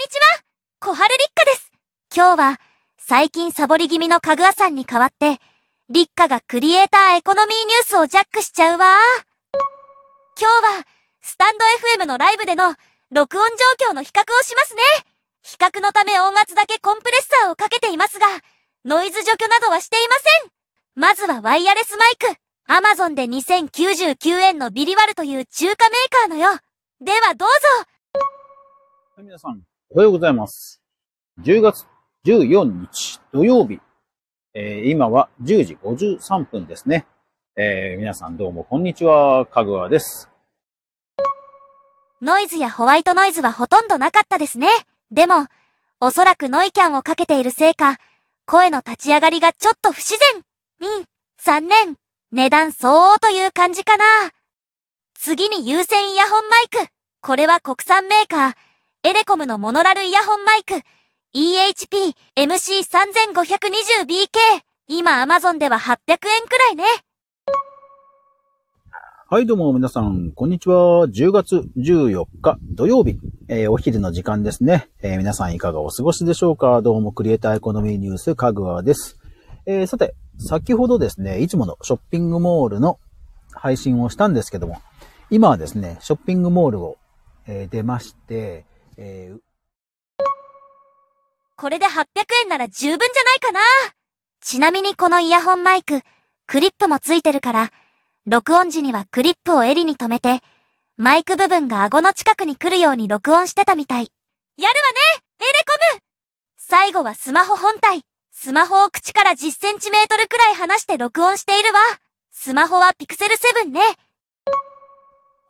こんにちは、小春立花です。今日は最近サボり気味のかぐわさんに代わって立花がクリエイターエコノミーニュースをジャックしちゃうわ。今日はスタンド FM のライブでの録音状況の比較をしますね。比較のため音圧だけコンプレッサーをかけていますが、ノイズ除去などはしていません。まずはワイヤレスマイク。Amazon で2099円のビリワルという中華メーカーのよ。ではどうぞ。皆さん、おはようございます。10月14日土曜日、今は10時53分ですね。皆さんどうもこんにちは、かぐわです。ノイズやホワイトノイズはほとんどなかったですね。でも、おそらくノイキャンをかけているせいか、声の立ち上がりがちょっと不自然。3年。値段相応という感じかな。次に有線イヤホンマイク。これは国産メーカー、エレコムのモノラルイヤホンマイク。EHP-MC3520BK。今 Amazon では800円くらいね。はい、どうも皆さん、こんにちは。10月14日土曜日、お昼の時間ですね、皆さんいかがお過ごしでしょうか。どうもクリエイターエコノミーニュース、かぐわです。さて、先ほどですね、いつものショッピングモールの配信をしたんですけども、今はですね、ショッピングモールを、出まして、これで800円なら十分じゃないかな。ちなみにこのイヤホンマイク、クリップもついてるから、録音時にはクリップを襟に留めて、マイク部分が顎の近くに来るように録音してたみたい。やるわね、エレコム。最後はスマホ本体。スマホを口から10センチメートルくらい離して録音しているわ。スマホはピクセル7ね。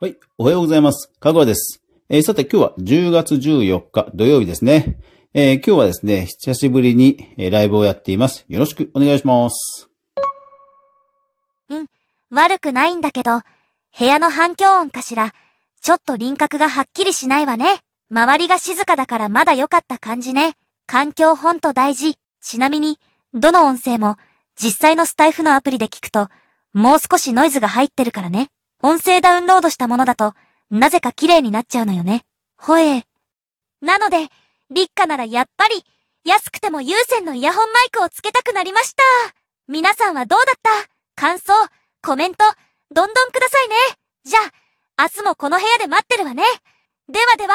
はい、おはようございます。かぐわです。さて今日は10月14日土曜日ですね。今日はですね、久しぶりにライブをやっています。よろしくお願いします。悪くないんだけど、部屋の反響音かしら。ちょっと輪郭がはっきりしないわね。周りが静かだからまだ良かった感じね。環境ほんと大事。ちなみに、どの音声も、実際のスタイフのアプリで聞くと、もう少しノイズが入ってるからね。音声ダウンロードしたものだと、なぜか綺麗になっちゃうのよね。ほえ。なので、立花ならやっぱり、安くても有線のイヤホンマイクをつけたくなりました。皆さんはどうだった？感想、コメント、どんどんくださいね。じゃあ、明日もこの部屋で待ってるわね。ではでは。